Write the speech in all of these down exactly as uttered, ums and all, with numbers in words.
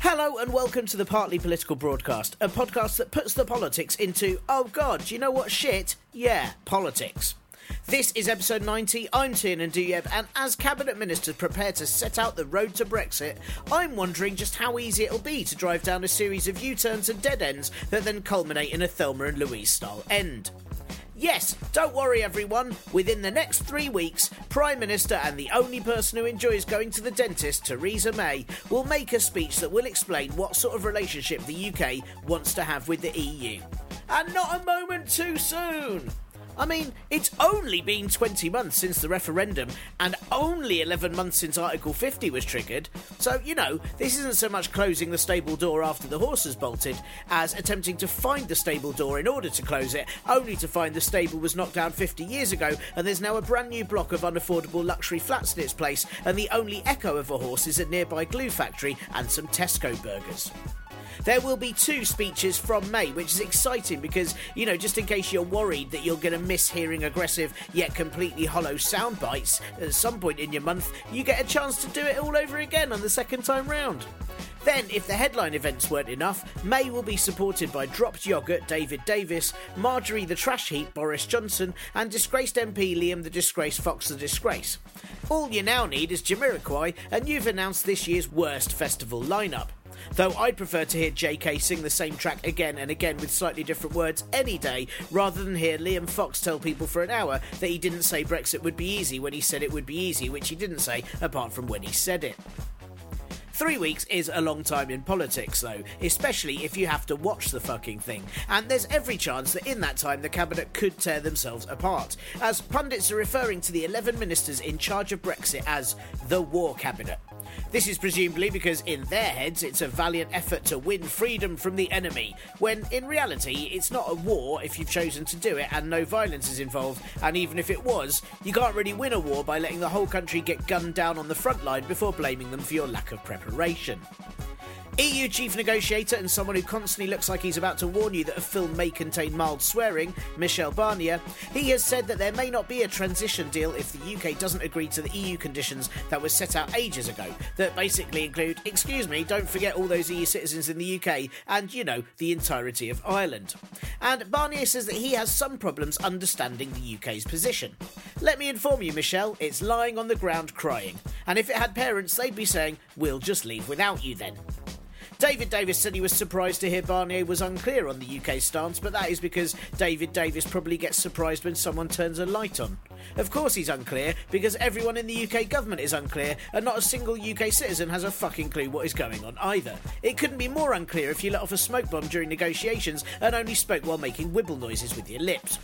Hello and welcome to the Partly Political Broadcast, a podcast that puts the politics into, oh god, you know what shit? Yeah, politics. This is episode ninety, I'm Tiernan Duyev, and as cabinet ministers prepare to set out the road to Brexit, I'm wondering just how easy it'll be to drive down a series of U-turns and dead ends that then culminate in a Thelma and Louise-style end. Yes, don't worry everyone, within the next three weeks, Prime Minister and the only person who enjoys going to the dentist, Theresa May, will make a speech that will explain what sort of relationship the U K wants to have with the E U. And not a moment too soon! I mean, it's only been twenty months since the referendum and only eleven months since Article fifty was triggered, so, you know, this isn't so much closing the stable door after the horse has bolted as attempting to find the stable door in order to close it, only to find the stable was knocked down fifty years ago and there's now a brand new block of unaffordable luxury flats in its place, and the only echo of a horse is a nearby glue factory and some Tesco burgers. There will be two speeches from May, which is exciting because, you know, just in case you're worried that you're going to miss hearing aggressive yet completely hollow sound bites at some point in your month, you get a chance to do it all over again on the second time round. Then, if the headline events weren't enough, May will be supported by dropped yoghurt David Davis, Marjorie the trash heap Boris Johnson, and disgraced M P Liam the disgrace Fox the disgrace. All you now need is Jamiroquai, and you've announced this year's worst festival lineup. Though I'd prefer to hear J K sing the same track again and again with slightly different words any day, rather than hear Liam Fox tell people for an hour that he didn't say Brexit would be easy when he said it would be easy, which he didn't say apart from when he said it. Three weeks is a long time in politics, though, especially if you have to watch the fucking thing, and there's every chance that in that time the Cabinet could tear themselves apart, as pundits are referring to the eleven ministers in charge of Brexit as the War Cabinet. This is presumably because in their heads it's a valiant effort to win freedom from the enemy, when in reality it's not a war if you've chosen to do it and no violence is involved, and even if it was, you can't really win a war by letting the whole country get gunned down on the front line before blaming them for your lack of preparation. E U chief negotiator and someone who constantly looks like he's about to warn you that a film may contain mild swearing, Michel Barnier, he has said that there may not be a transition deal if the U K doesn't agree to the E U conditions that were set out ages ago, that basically include, excuse me, don't forget all those E U citizens in the U K and, you know, the entirety of Ireland. And Barnier says that he has some problems understanding the U K's position. Let me inform you, Michel, it's lying on the ground crying. And if it had parents, they'd be saying, we'll just leave without you then. David Davis said he was surprised to hear Barnier was unclear on the U K stance, but that is because David Davis probably gets surprised when someone turns a light on. Of course he's unclear, because everyone in the U K government is unclear, and not a single U K citizen has a fucking clue what is going on either. It couldn't be more unclear if you let off a smoke bomb during negotiations and only spoke while making wibble noises with your lips.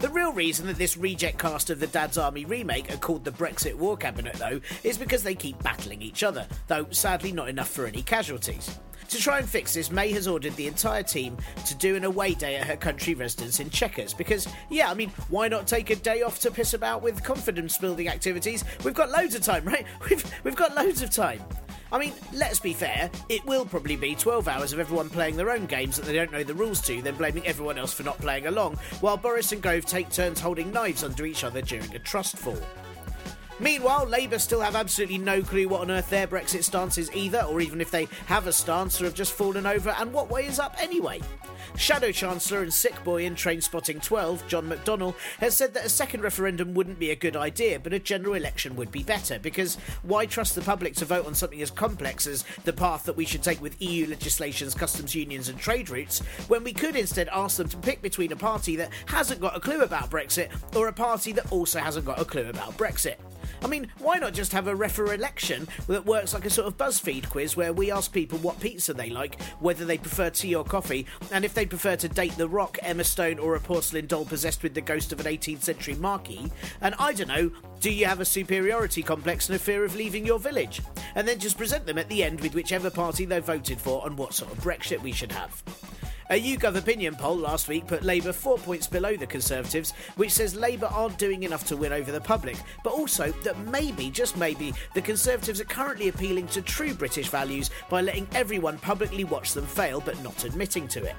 The real reason that this reject cast of the Dad's Army remake are called the Brexit War Cabinet, though, is because they keep battling each other, though sadly not enough for any casualties. To try and fix this, May has ordered the entire team to do an away day at her country residence in Chequers, because, yeah, I mean, why not take a day off to piss about with confidence-building activities? We've got loads of time, right? We've, we've got loads of time. I mean, let's be fair, it will probably be twelve hours of everyone playing their own games that they don't know the rules to, then blaming everyone else for not playing along, while Boris and Gove take turns holding knives under each other during a trust fall. Meanwhile, Labour still have absolutely no clue what on earth their Brexit stance is either, or even if they have a stance or have just fallen over, and what way is up anyway? Shadow Chancellor and sick boy in Trainspotting twelve, John McDonnell, has said that a second referendum wouldn't be a good idea, but a general election would be better, because why trust the public to vote on something as complex as the path that we should take with E U legislations, customs unions and trade routes, when we could instead ask them to pick between a party that hasn't got a clue about Brexit or a party that also hasn't got a clue about Brexit? I mean, why not just have a refer-election that works like a sort of BuzzFeed quiz where we ask people what pizza they like, whether they prefer tea or coffee, and if they prefer to date The Rock, Emma Stone or a porcelain doll possessed with the ghost of an eighteenth century marquis, and I don't know, do you have a superiority complex and a fear of leaving your village? And then just present them at the end with whichever party they voted for and what sort of Brexit we should have. A YouGov opinion poll last week put Labour four points below the Conservatives, which says Labour aren't doing enough to win over the public, but also that maybe, just maybe, the Conservatives are currently appealing to true British values by letting everyone publicly watch them fail but not admitting to it.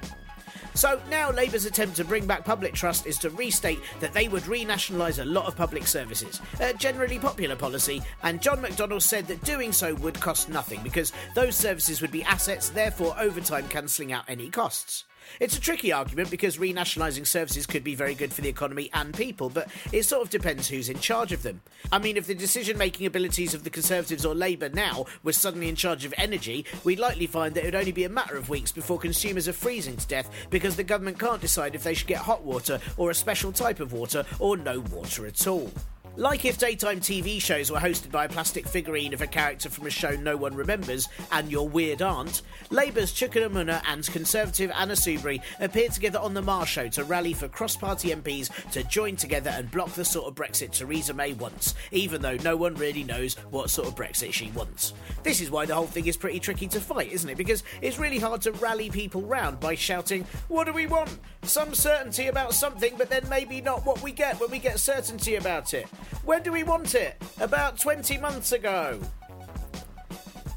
So now Labour's attempt to bring back public trust is to restate that they would renationalise a lot of public services, a generally popular policy, and John McDonnell said that doing so would cost nothing because those services would be assets, therefore over time cancelling out any costs. It's a tricky argument because renationalising services could be very good for the economy and people, but it sort of depends who's in charge of them. I mean, if the decision-making abilities of the Conservatives or Labour now were suddenly in charge of energy, we'd likely find that it would only be a matter of weeks before consumers are freezing to death because the government can't decide if they should get hot water or a special type of water or no water at all. Like if daytime T V shows were hosted by a plastic figurine of a character from a show no one remembers and your weird aunt, Labour's Chukwuemuna and Conservative Anna Soubry appeared together on the Mar Show to rally for cross-party M Ps to join together and block the sort of Brexit Theresa May wants, even though no one really knows what sort of Brexit she wants. This is why the whole thing is pretty tricky to fight, isn't it? Because it's really hard to rally people round by shouting, "What do we want? Some certainty about something, but then maybe not what we get when we get certainty about it. When do we want it? About twenty months ago."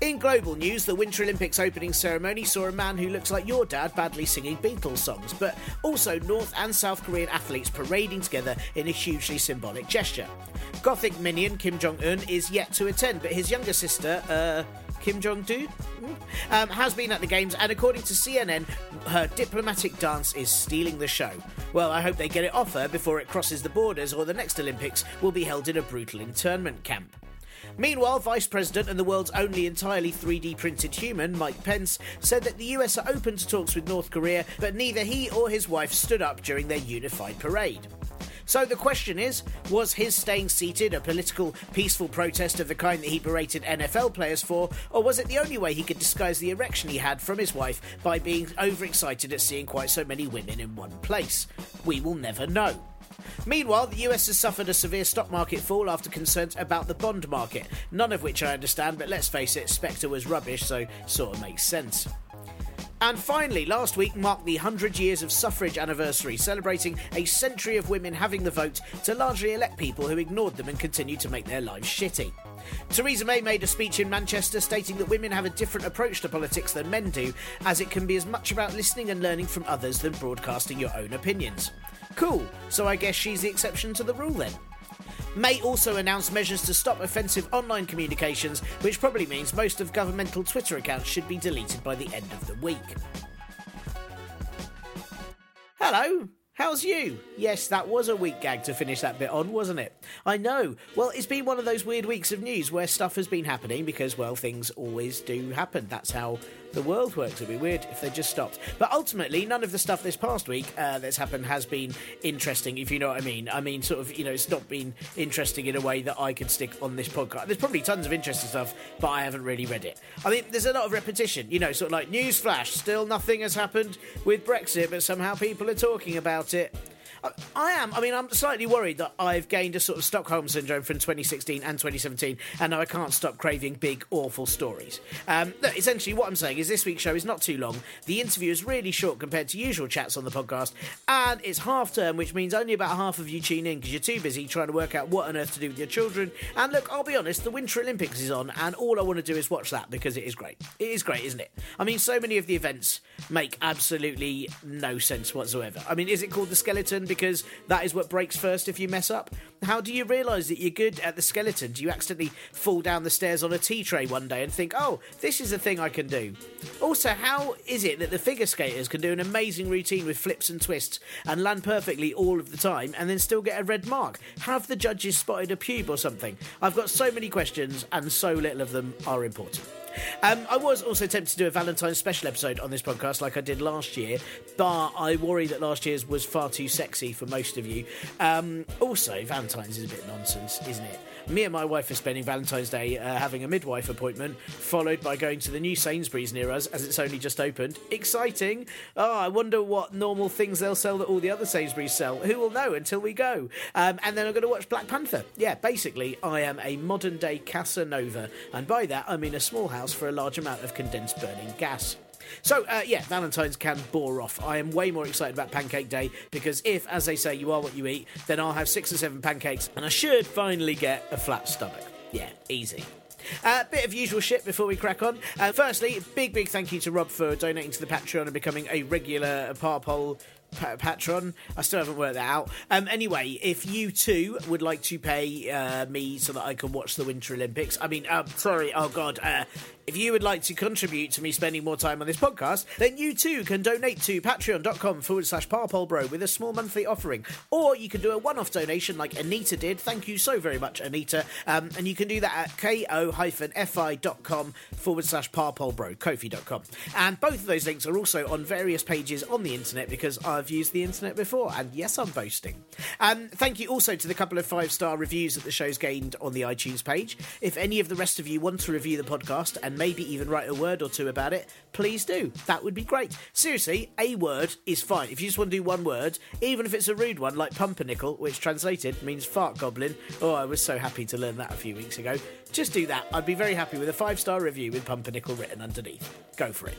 In global news, the Winter Olympics opening ceremony saw a man who looks like your dad badly singing Beatles songs, but also North and South Korean athletes parading together in a hugely symbolic gesture. Gothic minion Kim Jong-un is yet to attend, but his younger sister, uh... Kim Jong-un um, has been at the games, and according to C N N, her diplomatic dance is stealing the show. Well, I hope they get it off her before it crosses the borders, or the next Olympics will be held in a brutal internment camp. Meanwhile, Vice President and the world's only entirely three D printed human, Mike Pence, said that the U S are open to talks with North Korea, but neither he or his wife stood up during their unified parade. So the question is, was his staying seated a political, peaceful protest of the kind that he berated N F L players for, or was it the only way he could disguise the erection he had from his wife by being overexcited at seeing quite so many women in one place? We will never know. Meanwhile, the U S has suffered a severe stock market fall after concerns about the bond market, none of which I understand, but let's face it, Spectre was rubbish, so sort of makes sense. And finally, last week marked the one hundred years of suffrage anniversary, celebrating a century of women having the vote to largely elect people who ignored them and continued to make their lives shitty. Theresa May made a speech in Manchester stating that women have a different approach to politics than men do, as it can be as much about listening and learning from others than broadcasting your own opinions. Cool, so I guess she's the exception to the rule then. May also announced measures to stop offensive online communications, which probably means most of governmental Twitter accounts should be deleted by the end of the week. Hello, how's you? Yes, that was a weak gag to finish that bit on, wasn't it? I know. Well, it's been one of those weird weeks of news where stuff has been happening because, well, things always do happen. That's how the world works. It'd be weird if they just stopped. But ultimately, none of the stuff this past week uh, that's happened has been interesting, if you know what I mean. I mean, sort of, you know, it's not been interesting in a way that I could stick on this podcast. There's probably tons of interesting stuff, but I haven't really read it. I mean, there's a lot of repetition, you know, sort of like, newsflash, still nothing has happened with Brexit, but somehow people are talking about it. I am. I mean, I'm slightly worried that I've gained a sort of Stockholm syndrome from twenty sixteen and twenty seventeen, and now I can't stop craving big, awful stories. Um, look, essentially, what I'm saying is this week's show is not too long. The interview is really short compared to usual chats on the podcast, and it's half-term, which means only about half of you tune in because you're too busy trying to work out what on earth to do with your children. And look, I'll be honest, the Winter Olympics is on, and all I want to do is watch that because it is great. It is great, isn't it? I mean, so many of the events make absolutely no sense whatsoever. I mean, is it called the skeleton because that is what breaks first if you mess up? How do you realise that you're good at the skeleton? Do you accidentally fall down the stairs on a tea tray one day and think, oh, this is a thing I can do? Also, how is it that the figure skaters can do an amazing routine with flips and twists and land perfectly all of the time and then still get a red mark? Have the judges spotted a pube or something? I've got so many questions and so little of them are important. Um, I was also tempted to do a Valentine's special episode on this podcast like I did last year, but I worry that last year's was far too sexy for most of you. Um, also, Valentine's is a bit nonsense, isn't it? Me and my wife are spending Valentine's Day uh, having a midwife appointment, followed by going to the new Sainsbury's near us as it's only just opened. Exciting! Oh, I wonder what normal things they'll sell that all the other Sainsbury's sell. Who will know until we go? Um, and then I'm going to watch Black Panther. Yeah, basically, I am a modern-day Casanova, and by that I mean a small house for a large amount of condensed burning gas. So, uh, yeah, Valentine's can bore off. I am way more excited about Pancake Day because if, as they say, you are what you eat, then I'll have six or seven pancakes and I should finally get a flat stomach. Yeah, easy. A uh, bit of usual shit before we crack on. Uh, firstly, big, big thank you to Rob for donating to the Patreon and becoming a regular Parpol Pa- patron. I still haven't worked that out. Um, anyway, if you too would like to pay uh, me so that I can watch the Winter Olympics, I mean, um, sorry, oh God, uh, if you would like to contribute to me spending more time on this podcast, then you too can donate to patreon.com forward slash parpolbro with a small monthly offering. Or you can do a one-off donation like Anita did. Thank you so very much, Anita. Um, and you can do that at ko-fi.com forward slash parpolbro, ko-fi dot com. And both of those links are also on various pages on the internet because I I've used the internet before, and yes, I'm boasting. Um, thank you also to the couple of five-star reviews that the show's gained on the iTunes page. If any of the rest of you want to review the podcast and maybe even write a word or two about it, please do. That would be great. Seriously, a word is fine. If you just want to do one word, even if it's a rude one like pumpernickel, which translated means fart goblin. Oh, I was so happy to learn that a few weeks ago. Just do that. I'd be very happy with a five-star review with pumpernickel written underneath. Go for it.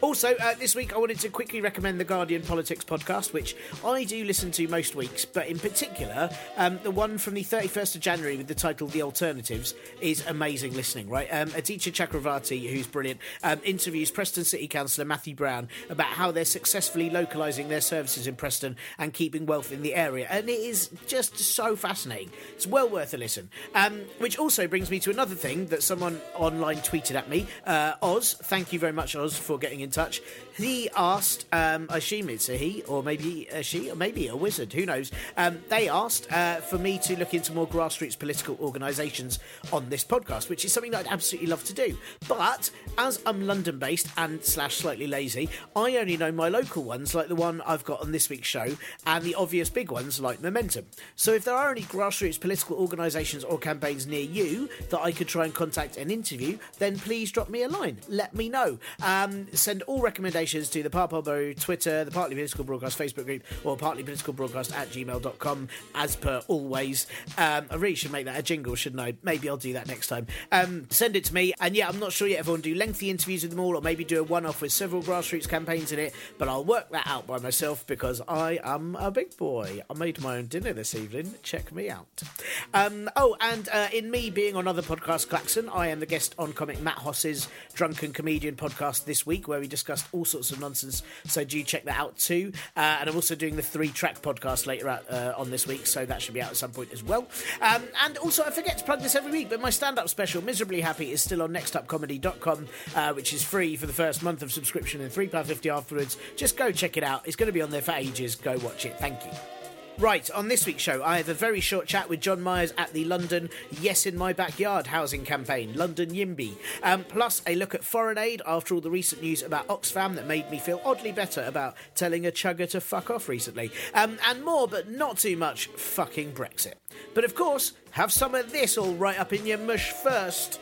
Also, uh, this week I wanted to quickly recommend the Guardian Politics podcast, which I do listen to most weeks, but in particular, um, the one from the thirty-first of January with the title The Alternatives is amazing listening, right? Um, Aditya Chakravarti, who's brilliant, um, interviews Preston City Councillor Matthew Brown about how they're successfully localising their services in Preston and keeping wealth in the area, and it is just so fascinating. It's well worth a listen. Um, which also brings me to another thing that someone online tweeted at me. Uh, Oz, thank you very much, Oz, for getting in touch. He asked, um, I assume it's a he, or maybe a she, or maybe a wizard, who knows. Um, they asked uh, for me to look into more grassroots political organisations on this podcast, which is something that I'd absolutely love to do. But as I'm London-based and slash slightly lazy, I only know my local ones, like the one I've got on this week's show, and the obvious big ones like Momentum. So if there are any grassroots political organisations or campaigns near you that I could try and contact and interview, then please drop me a line. Let me know. Um, Send all recommendations to the Parpolbro Twitter, the Partly Political Broadcast Facebook group, or partlypoliticalbroadcast at gmail dot com, as per always. Um, I really should make that a jingle, shouldn't I? Maybe I'll do that next time. Um, send it to me. And yeah, I'm not sure yet if I want to do lengthy interviews with them all, or maybe do a one-off with several grassroots campaigns in it, but I'll work that out by myself because I am a big boy. I made my own dinner this evening. Check me out. Um, oh, and uh, in me being on other podcasts, Klaxon, I am the guest on comic Matt Hoss's Drunken Comedian podcast this week, where we discussed all sorts of nonsense, so do check that out too. Uh, and I'm also doing the three-track podcast later out, uh, on this week, so that should be out at some point as well. Um, and also, I forget to plug this every week, but my stand-up special, Miserably Happy, is still on next up comedy dot com, uh, which is free for the first month of subscription and three pounds fifty afterwards. Just go check it out. It's going to be on there for ages. Go watch it. Thank you. Right, on this week's show, I have a very short chat with John Myers at the London Yes in My Backyard housing campaign, London YIMBY, um, plus a look at foreign aid after all the recent news about Oxfam that made me feel oddly better about telling a chugger to fuck off recently, um, and more, but not too much, fucking Brexit. But of course, have some of this all right up in your mush first.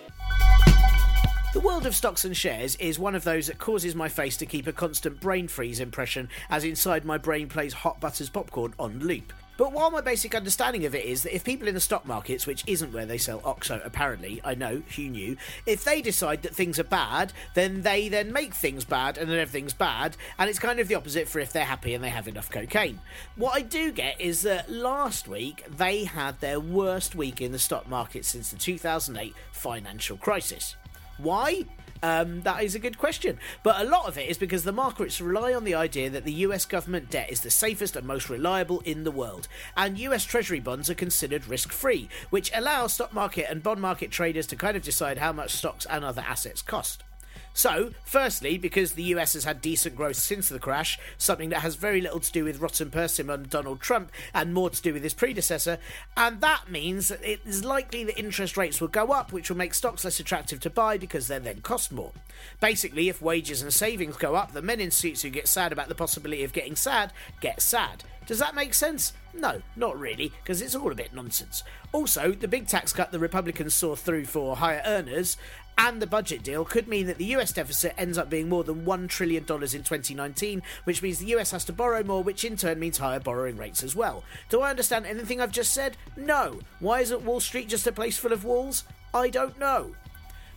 The world of stocks and shares is one of those that causes my face to keep a constant brain freeze impression as inside my brain plays Hot Butter's Popcorn on loop. But while my basic understanding of it is that if people in the stock markets, which isn't where they sell Oxo apparently, I know, who knew, if they decide that things are bad, then they then make things bad and then everything's bad, and it's kind of the opposite for if they're happy and they have enough cocaine. What I do get is that last week they had their worst week in the stock market since the two thousand eight financial crisis. Why? Um, that is a good question. But a lot of it is because the markets rely on the idea that the U S government debt is the safest and most reliable in the world. And U S Treasury bonds are considered risk-free, which allows stock market and bond market traders to kind of decide how much stocks and other assets cost. So, firstly, because the U S has had decent growth since the crash, something that has very little to do with rotten persimmon Donald Trump and more to do with his predecessor, and that means that it is likely that interest rates will go up, which will make stocks less attractive to buy because they then cost more. Basically, if wages and savings go up, the men in suits who get sad about the possibility of getting sad get sad. Does that make sense? No, not really, because it's all a bit nonsense. Also, the big tax cut the Republicans saw through for higher earners and the budget deal could mean that the U S deficit ends up being more than one trillion dollars in twenty nineteen, which means the U S has to borrow more, which in turn means higher borrowing rates as well. Do I understand anything I've just said? No. Why isn't Wall Street just a place full of walls? I don't know.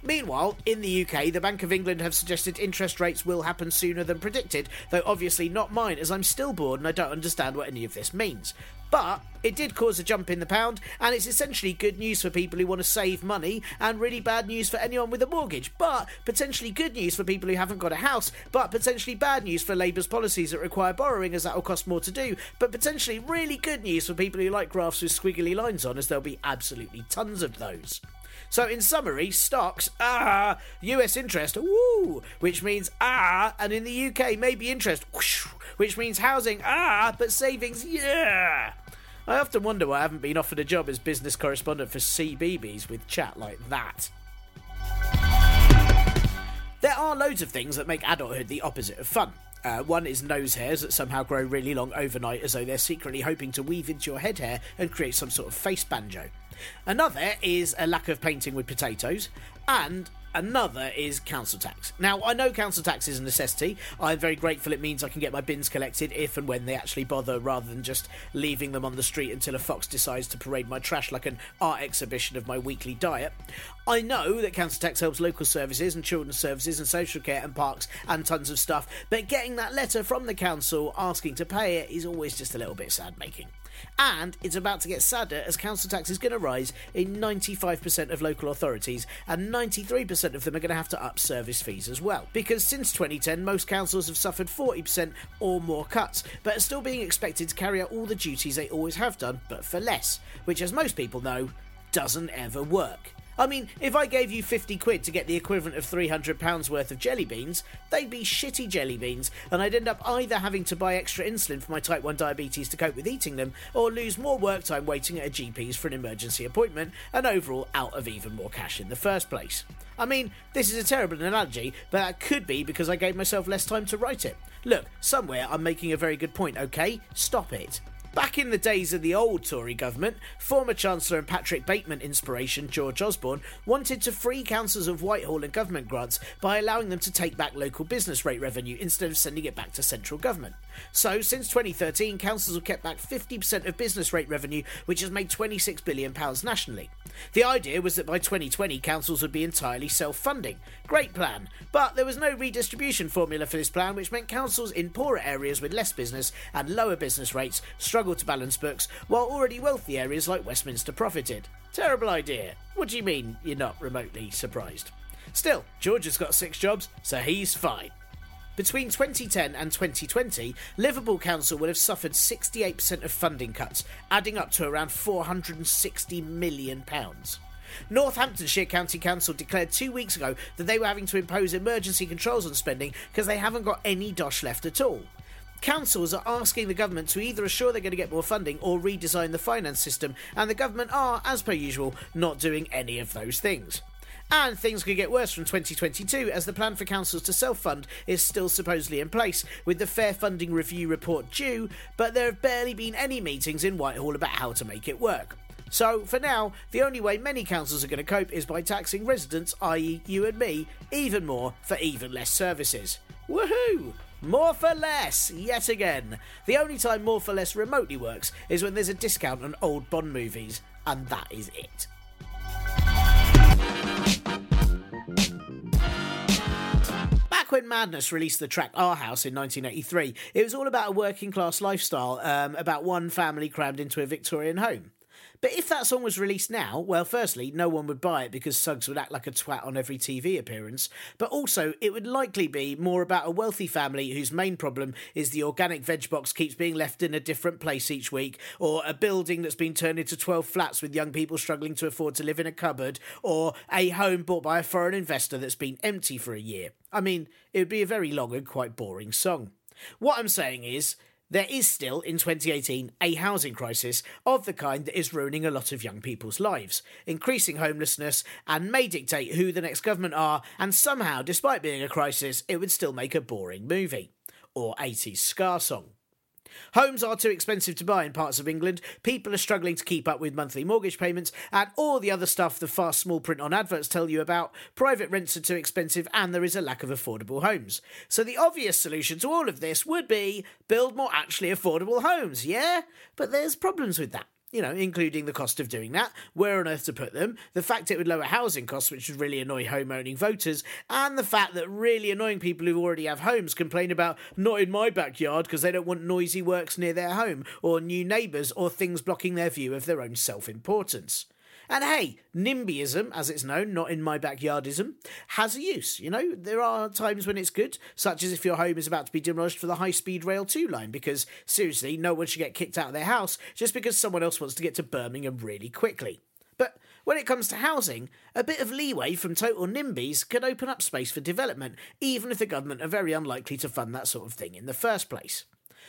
Meanwhile, in the U K, the Bank of England have suggested interest rates will happen sooner than predicted, though obviously not mine, as I'm still bored and I don't understand what any of this means. But it did cause a jump in the pound, and it's essentially good news for people who want to save money and really bad news for anyone with a mortgage, but potentially good news for people who haven't got a house, but potentially bad news for Labour's policies that require borrowing as that will cost more to do, but potentially really good news for people who like graphs with squiggly lines on, as there'll be absolutely tons of those. So in summary, stocks, ah, U S interest, woo, which means ah, and in the U K, maybe interest, whoosh, which means housing, ah, but savings, yeah. I often wonder why I haven't been offered a job as business correspondent for C B B S with chat like that. There are loads of things that make adulthood the opposite of fun. Uh, one is nose hairs that somehow grow really long overnight as though they're secretly hoping to weave into your head hair and create some sort of face banjo. Another is a lack of painting with potatoes, and another is council tax. Now, I know council tax is a necessity. I'm very grateful it means I can get my bins collected if and when they actually bother, rather than just leaving them on the street until a fox decides to parade my trash like an art exhibition of my weekly diet. I know that council tax helps local services and children's services and social care and parks and tons of stuff, but getting that letter from the council asking to pay it is always just a little bit sad-making. And it's about to get sadder as council tax is going to rise in ninety-five percent of local authorities, and ninety-three percent of them are going to have to up service fees as well. Because since twenty ten, most councils have suffered forty percent or more cuts, but are still being expected to carry out all the duties they always have done, but for less, which, as most people know, doesn't ever work. I mean, if I gave you fifty quid to get the equivalent of three hundred pounds worth of jelly beans, they'd be shitty jelly beans, and I'd end up either having to buy extra insulin for my type one diabetes to cope with eating them, or lose more work time waiting at a G P's for an emergency appointment, and overall out of even more cash in the first place. I mean, this is a terrible analogy, but that could be because I gave myself less time to write it. Look, somewhere I'm making a very good point, okay? Stop it. Back in the days of the old Tory government, former Chancellor and Patrick Bateman inspiration George Osborne wanted to free councils of Whitehall and government grants by allowing them to take back local business rate revenue instead of sending it back to central government. So, since twenty thirteen, councils have kept back fifty percent of business rate revenue, which has made twenty-six billion pounds nationally. The idea was that by twenty twenty, councils would be entirely self-funding. Great plan. But there was no redistribution formula for this plan, which meant councils in poorer areas with less business and lower business rates struggled to balance books, while already wealthy areas like Westminster profited. Terrible idea. What do you mean you're not remotely surprised? Still, George has got six jobs, so he's fine. Between twenty ten and twenty twenty, Liverpool Council will have suffered sixty-eight percent of funding cuts, adding up to around four hundred sixty million pounds. Northamptonshire County Council declared two weeks ago that they were having to impose emergency controls on spending because they haven't got any dosh left at all. Councils are asking the government to either assure they're going to get more funding or redesign the finance system, and the government are, as per usual, not doing any of those things. And things could get worse from twenty twenty-two, as the plan for councils to self-fund is still supposedly in place, with the Fair Funding Review report due, but there have barely been any meetings in Whitehall about how to make it work. So, for now, the only way many councils are going to cope is by taxing residents, that is you and me, even more for even less services. Woohoo! More for less, yet again. The only time more for less remotely works is when there's a discount on old Bond movies, and that is it. Back when Madness released the track Our House in nineteen eighty-three, it was all about a working-class lifestyle, um, about one family crammed into a Victorian home. But if that song was released now, well, firstly, no one would buy it because Suggs would act like a twat on every T V appearance, but also it would likely be more about a wealthy family whose main problem is the organic veg box keeps being left in a different place each week, or a building that's been turned into twelve flats with young people struggling to afford to live in a cupboard, or a home bought by a foreign investor that's been empty for a year. I mean, it would be a very long and quite boring song. What I'm saying is, there is still, in twenty eighteen, a housing crisis of the kind that is ruining a lot of young people's lives, increasing homelessness, and may dictate who the next government are, and somehow, despite being a crisis, it would still make a boring movie. Or eighties ska song. Homes are too expensive to buy in parts of England, people are struggling to keep up with monthly mortgage payments, and all the other stuff the fast small print on adverts tell you about. Private rents are too expensive and there is a lack of affordable homes. So the obvious solution to all of this would be build more actually affordable homes, yeah? But there's problems with that. You know, including the cost of doing that, where on earth to put them, the fact it would lower housing costs, which would really annoy home-owning voters, and the fact that really annoying people who already have homes complain about not in my backyard because they don't want noisy works near their home, or new neighbours, or things blocking their view of their own self-importance. And hey, NIMBYism, as it's known, not in my backyardism, has a use. You know, there are times when it's good, such as if your home is about to be demolished for the high-speed rail two line, because, seriously, no one should get kicked out of their house just because someone else wants to get to Birmingham really quickly. But when it comes to housing, a bit of leeway from total NIMBYs could open up space for development, even if the government are very unlikely to fund that sort of thing in the first place.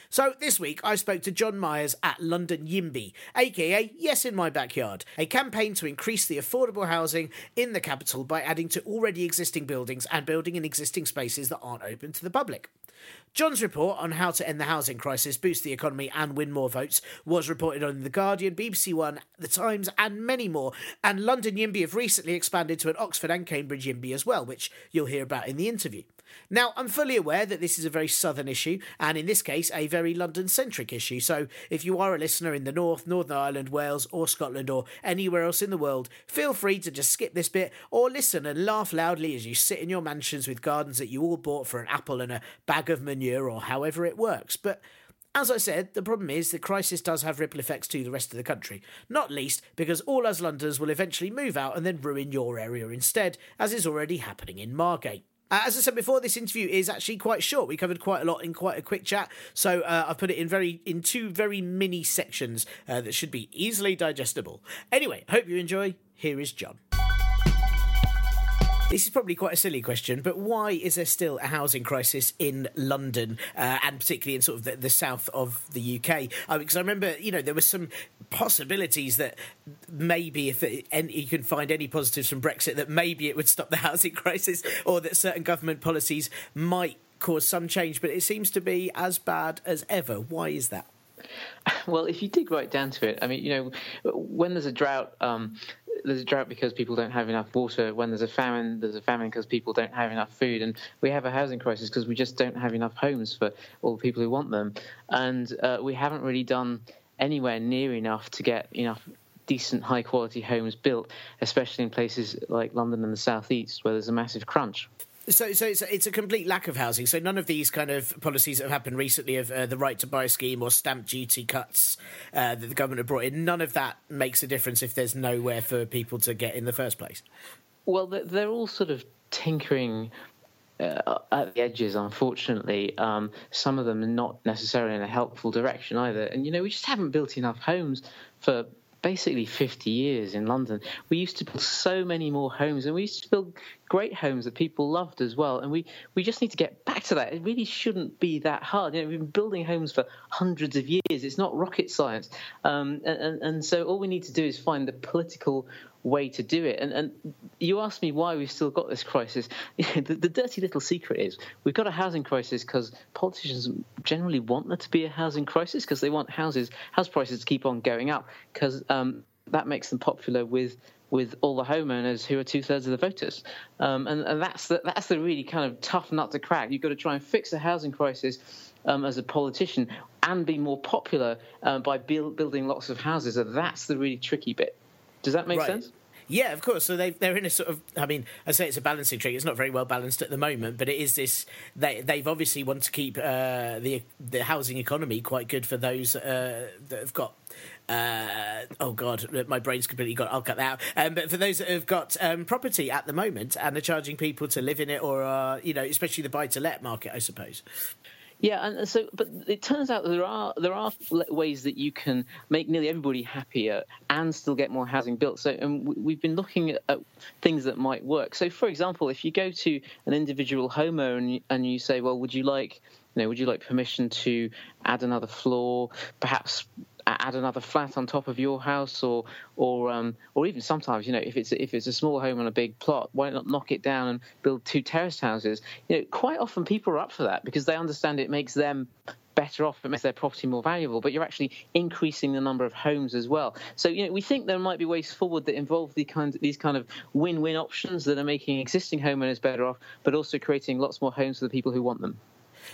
So this week I spoke to John Myers at London YIMBY, aka Yes in My Backyard, a campaign to increase the affordable housing in the capital by adding to already existing buildings and building in existing spaces that aren't open to the public. John's report on how to end the housing crisis, boost the economy and win more votes was reported on The Guardian, B B C One, The Times and many more, and London YIMBY have recently expanded to an Oxford and Cambridge YIMBY as well, which you'll hear about in the interview. Now, I'm fully aware that this is a very southern issue, and in this case, a very London-centric issue, so if you are a listener in the North, Northern Ireland, Wales, or Scotland, or anywhere else in the world, feel free to just skip this bit, or listen and laugh loudly as you sit in your mansions with gardens that you all bought for an apple and a bag of manure, or however it works. But as I said, the problem is the crisis does have ripple effects to the rest of the country, not least because all us Londoners will eventually move out and then ruin your area instead, as is already happening in Margate. Uh, as I said before, this interview is actually quite short. We covered quite a lot in quite a quick chat, so uh, I've put it in very in two very mini sections uh, that should be easily digestible. Anyway, hope you enjoy. Here is John. This is probably quite a silly question, but why is there still a housing crisis in London uh, and particularly in sort of the, the south of the U K? Uh, because I remember, you know, there were some possibilities that maybe if it, and you can find any positives from Brexit, that maybe it would stop the housing crisis or that certain government policies might cause some change. But it seems to be as bad as ever. Why is that? Well, if you dig right down to it, I mean, you know, when there's a drought... Um, There's a drought because people don't have enough water. When there's a famine, there's a famine because people don't have enough food. And we have a housing crisis because we just don't have enough homes for all the people who want them. And uh, we haven't really done anywhere near enough to get enough decent, high-quality homes built, especially in places like London and the South East, where there's a massive crunch. So, so it's a, it's a complete lack of housing. So none of these kind of policies that have happened recently of uh, the right to buy scheme or stamp duty cuts uh, that the government have brought in, none of that makes a difference if there's nowhere for people to get in the first place. Well, they're all sort of tinkering uh, at the edges, unfortunately. Um, some of them are not necessarily in a helpful direction either. And, you know, we just haven't built enough homes for basically fifty years in London. We used to build so many more homes, and we used to build great homes that people loved as well. And we, we just need to get back to that. It really shouldn't be that hard. You know, we've been building homes for hundreds of years. It's not rocket science. Um, and, and, and so all we need to do is find the political way to do it. And, and you asked me why we've still got this crisis. the, the dirty little secret is we've got a housing crisis because politicians generally want there to be a housing crisis because they want houses, house prices to keep on going up because um, that makes them popular with with all the homeowners who are two-thirds of the voters. Um, and, and that's the, that's the really kind of tough nut to crack. You've got to try and fix the housing crisis um, as a politician and be more popular uh, by build, building lots of houses. So that's the really tricky bit. Does that make right. sense? Yeah, of course. So they, they're in a sort of, I mean, I say it's a balancing trick. It's not very well balanced at the moment, but it is this, they, they've obviously want to keep uh, the the housing economy quite good for those uh, that have got, uh, oh God, my brain's completely gone, I'll cut that out. Um, but for those that have got um, property at the moment and are charging people to live in it or, are, you know, especially the buy-to-let market, I suppose. Yeah, and so, but it turns out there are there are ways that you can make nearly everybody happier and still get more housing built. So, and we've been looking at, at things that might work. So, for example, if you go to an individual homeowner and, and you say, well, would you like, you know, would you like permission to add another floor, perhaps add another flat on top of your house, or or um, or even sometimes, you know, if it's if it's a small home on a big plot, why not knock it down and build two terraced houses? You know, quite often people are up for that because they understand it makes them better off, it makes their property more valuable, but you're actually increasing the number of homes as well. So, you know, we think there might be ways forward that involve the kind of, these kind of win-win options that are making existing homeowners better off, but also creating lots more homes for the people who want them.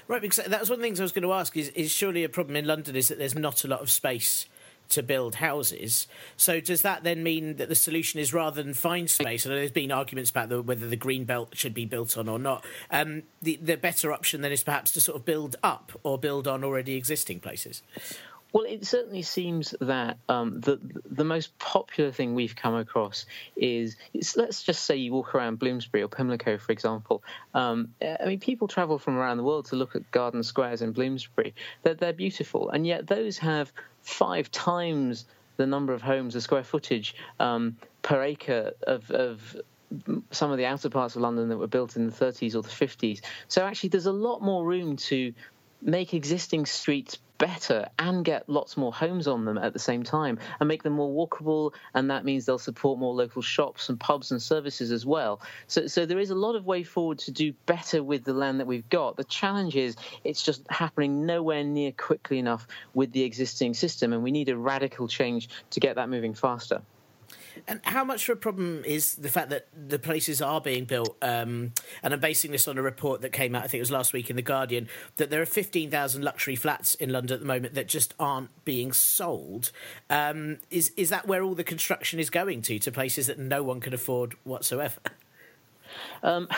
Right, because that was one of the things I was going to ask is, is surely a problem in London is that there's not a lot of space to build houses. So does that then mean that the solution is rather than find space, and there's been arguments about the, whether the green belt should be built on or not, um, the, the better option then is perhaps to sort of build up or build on already existing places? Well, it certainly seems that um, the the most popular thing we've come across is, it's, let's just say you walk around Bloomsbury or Pimlico, for example. Um, I mean, people travel from around the world to look at garden squares in Bloomsbury. They're, they're beautiful, and yet those have five times the number of homes, the square footage um, per acre of, of some of the outer parts of London that were built in the thirties or the fifties. So actually there's a lot more room to make existing streets better and get lots more homes on them at the same time and make them more walkable, and that means they'll support more local shops and pubs and services as well. So so there is a lot of way forward to do better with the land that we've got. The challenge is it's just happening nowhere near quickly enough with the existing system, and we need a radical change to get that moving faster. And how much of a problem is the fact that the places are being built, um, and I'm basing this on a report that came out, I think it was last week in The Guardian, that there are fifteen thousand luxury flats in London at the moment that just aren't being sold. Um, is, is that where all the construction is going to, to places that no one can afford whatsoever? Um,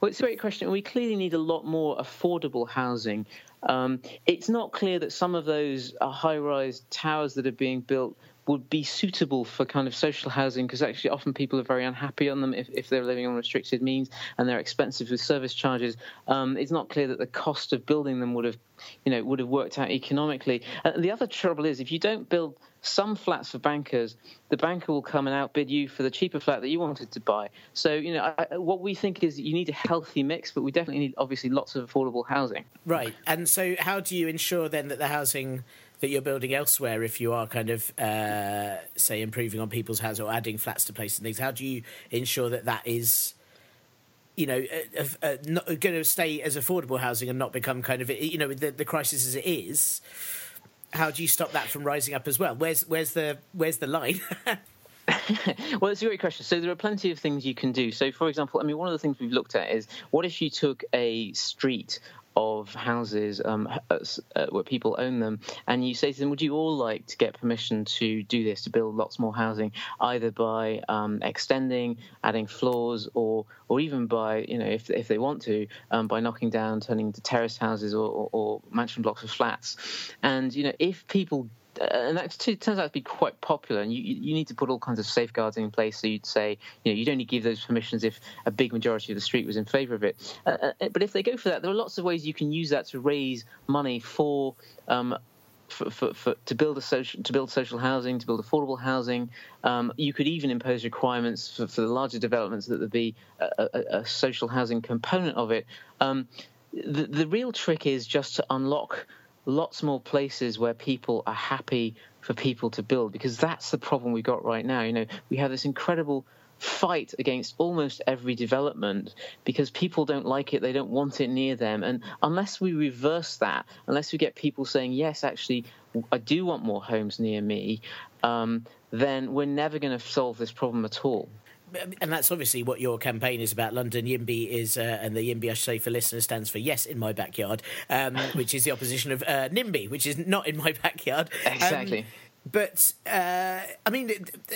well, it's a great question. We clearly need a lot more affordable housing. Um, it's not clear that some of those high-rise towers that are being built would be suitable for kind of social housing, because actually often people are very unhappy on them if, if they're living on restricted means, and they're expensive with service charges. Um, it's not clear that the cost of building them would have, you know, would have worked out economically. Uh, the other trouble is if you don't build some flats for bankers, the banker will come and outbid you for the cheaper flat that you wanted to buy. So, you know, I, what we think is you need a healthy mix, but we definitely need obviously lots of affordable housing. Right. And so how do you ensure then that the housing that you're building elsewhere, if you are kind of, uh, say, improving on people's houses or adding flats to places and things, how do you ensure that that is, you know, uh, uh, not going to stay as affordable housing and not become kind of, you know, the, the crisis as it is? How do you stop that from rising up as well? Where's where's the where's the line? Well, it's a great question. So there are plenty of things you can do. So, for example, I mean, one of the things we've looked at is what if you took a street of houses um, uh, where people own them, and you say to them, would you all like to get permission to do this, to build lots more housing, either by um, extending, adding floors, or or even by, you know, if if they want to, um, by knocking down, turning into terraced houses or, or, or mansion blocks of flats. And, you know, if people Uh, and that too, turns out to be quite popular, and you, you need to put all kinds of safeguards in place. So you'd say, you know, you'd only give those permissions if a big majority of the street was in favour of it. Uh, but if they go for that, there are lots of ways you can use that to raise money for, um, for, for, for to build a social, to build social housing, to build affordable housing. Um, you could even impose requirements for, for the larger developments that there be a, a, a social housing component of it. Um, the, the real trick is just to unlock lots more places where people are happy for people to build, because that's the problem we've got right now. You know, we have this incredible fight against almost every development because people don't like it, they don't want it near them. And unless we reverse that, unless we get people saying, yes, actually, I do want more homes near me, um, then we're never going to solve this problem at all. And that's obviously what your campaign is about. London YIMBY is, uh, and the YIMBY, I should say, for listeners, stands for Yes in My Backyard, um, which is the opposition of uh, NIMBY, which is Not in My Backyard. Exactly. Um, But, uh, I mean,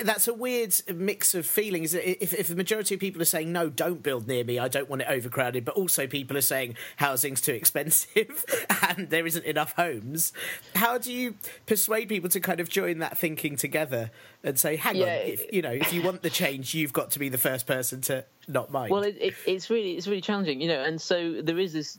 that's a weird mix of feelings. If, if the majority of people are saying, no, don't build near me, I don't want it overcrowded, but also people are saying housing's too expensive and there isn't enough homes, how do you persuade people to kind of join that thinking together and say, hang yeah, on, if, you know, if you want the change, you've got to be the first person to not mind? Well, it, it, it's really it's really challenging, you know, and so there is this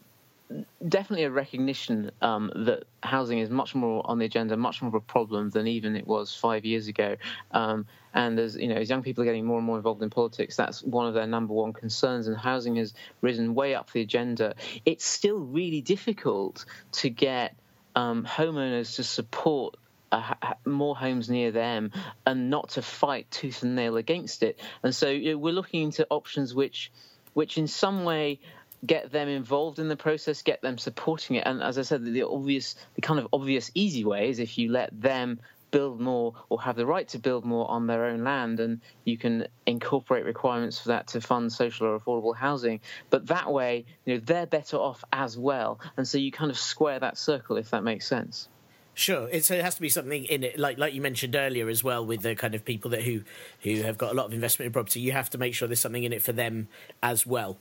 definitely a recognition um, that housing is much more on the agenda, much more of a problem than even it was five years ago. Um, and as you know, as young people are getting more and more involved in politics, that's one of their number one concerns. And housing has risen way up the agenda. It's still really difficult to get um, homeowners to support Uh, more homes near them and not to fight tooth and nail against it. And so you know, we're looking into options which, which in some way get them involved in the process, get them supporting it. And as I said, the obvious, the kind of obvious easy way is if you let them build more or have the right to build more on their own land, and you can incorporate requirements for that to fund social or affordable housing. But that way, you know, they're better off as well. And so you kind of square that circle, if that makes sense. Sure, it's, it has to be something in it, like like you mentioned earlier as well, with the kind of people that who who have got a lot of investment in property. You have to make sure there's something in it for them as well.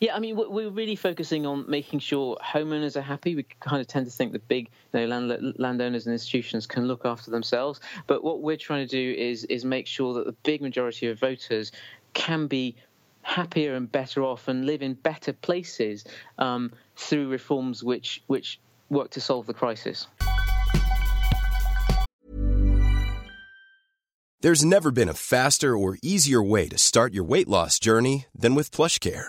Yeah, I mean, we're really focusing on making sure homeowners are happy. We kind of tend to think the big you know, land, landowners and institutions can look after themselves, but what we're trying to do is is make sure that the big majority of voters can be happier and better off and live in better places um, through reforms which which work to solve the crisis. There's never been a faster or easier way to start your weight loss journey than with PlushCare.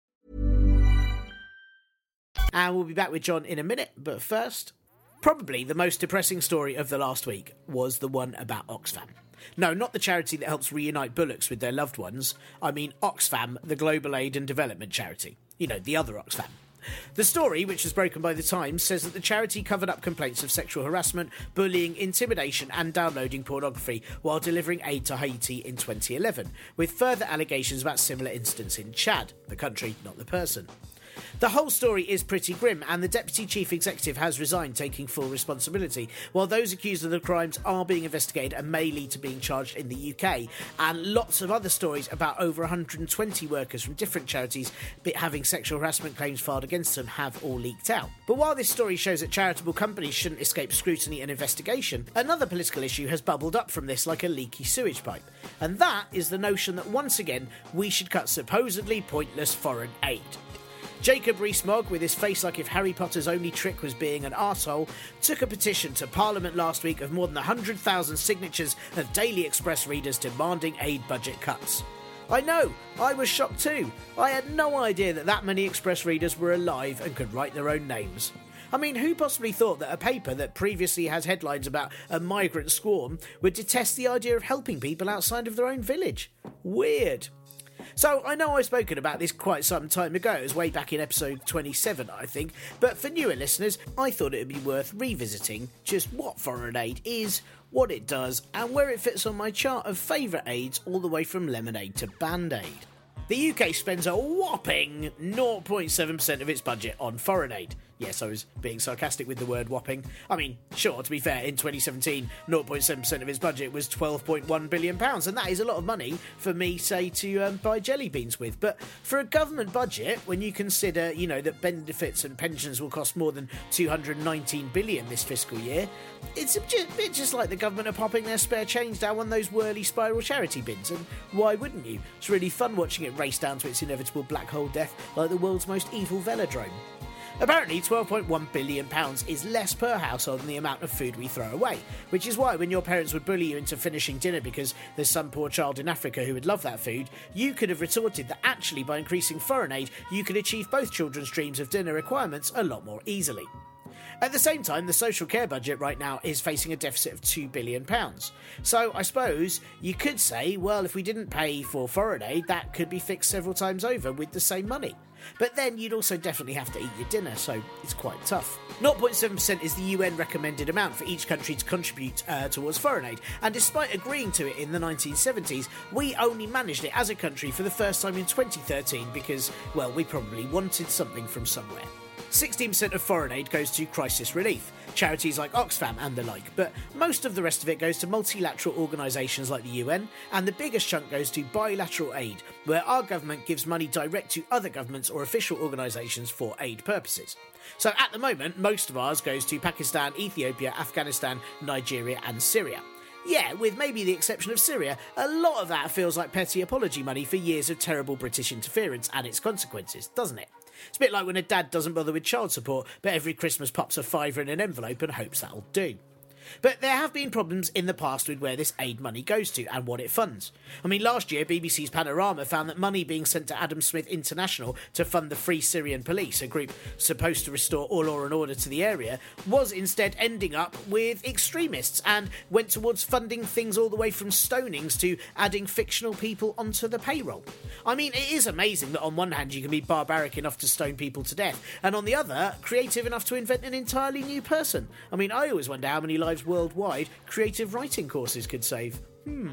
And we'll be back with John in a minute. But first, probably the most depressing story of the last week was the one about Oxfam. No, not the charity that helps reunite bullocks with their loved ones. I mean Oxfam, the global aid and development charity. You know, the other Oxfam. The story, which was broken by The Times, says that the charity covered up complaints of sexual harassment, bullying, intimidation and downloading pornography while delivering aid to Haiti in twenty eleven, with further allegations about similar incidents in Chad, the country, not the person. The whole story is pretty grim, and the deputy chief executive has resigned, taking full responsibility, while those accused of the crimes are being investigated and may lead to being charged in the U K, and lots of other stories about over one hundred twenty workers from different charities having sexual harassment claims filed against them have all leaked out. But while this story shows that charitable companies shouldn't escape scrutiny and investigation, another political issue has bubbled up from this like a leaky sewage pipe, and that is the notion that once again we should cut supposedly pointless foreign aid. Jacob Rees-Mogg, with his face like if Harry Potter's only trick was being an arsehole, took a petition to Parliament last week of more than one hundred thousand signatures of Daily Express readers demanding aid budget cuts. I know, I was shocked too. I had no idea that that many Express readers were alive and could write their own names. I mean, who possibly thought that a paper that previously has headlines about a migrant swarm would detest the idea of helping people outside of their own village? Weird. So, I know I've spoken about this quite some time ago, it was way back in episode twenty-seven, I think, but for newer listeners, I thought it would be worth revisiting just what foreign aid is, what it does, and where it fits on my chart of favourite aids all the way from lemonade to Band-Aid. The U K spends a whopping zero point seven percent of its budget on foreign aid. Yes, I was being sarcastic with the word whopping. I mean, sure, to be fair, in twenty seventeen, zero point seven percent of its budget was twelve point one billion pounds, and that is a lot of money for me, say, to um, buy jelly beans with. But for a government budget, when you consider, you know, that benefits and pensions will cost more than two hundred nineteen billion pounds this fiscal year, it's a bit just like the government are popping their spare change down on those whirly spiral charity bins, and why wouldn't you? It's really fun watching it race down to its inevitable black hole death like the world's most evil velodrome. Apparently, twelve point one billion pounds is less per household than the amount of food we throw away, which is why when your parents would bully you into finishing dinner because there's some poor child in Africa who would love that food, you could have retorted that actually by increasing foreign aid, you could achieve both children's dreams of dinner requirements a lot more easily. At the same time, the social care budget right now is facing a deficit of two billion pounds. So I suppose you could say, well, if we didn't pay for foreign aid, that could be fixed several times over with the same money. But then you'd also definitely have to eat your dinner, so it's quite tough. zero point seven percent is the U N recommended amount for each country to contribute uh, towards foreign aid, and despite agreeing to it in the nineteen seventies, we only managed it as a country for the first time in twenty thirteen because, well, we probably wanted something from somewhere. sixteen percent of foreign aid goes to crisis relief, charities like Oxfam and the like, but most of the rest of it goes to multilateral organisations like the U N, and the biggest chunk goes to bilateral aid, where our government gives money direct to other governments or official organisations for aid purposes. So at the moment, most of ours goes to Pakistan, Ethiopia, Afghanistan, Nigeria and Syria. Yeah, with maybe the exception of Syria, a lot of that feels like petty apology money for years of terrible British interference and its consequences, doesn't it? It's a bit like when a dad doesn't bother with child support, but every Christmas pops a fiver in an envelope and hopes that'll do. But there have been problems in the past with where this aid money goes to and what it funds. I mean, last year, B B C's Panorama found that money being sent to Adam Smith International to fund the Free Syrian Police, a group supposed to restore all law and order to the area, was instead ending up with extremists and went towards funding things all the way from stonings to adding fictional people onto the payroll. I mean, it is amazing that on one hand you can be barbaric enough to stone people to death, and on the other, creative enough to invent an entirely new person. I mean, I always wonder how many lives worldwide creative writing courses could save. Hmm.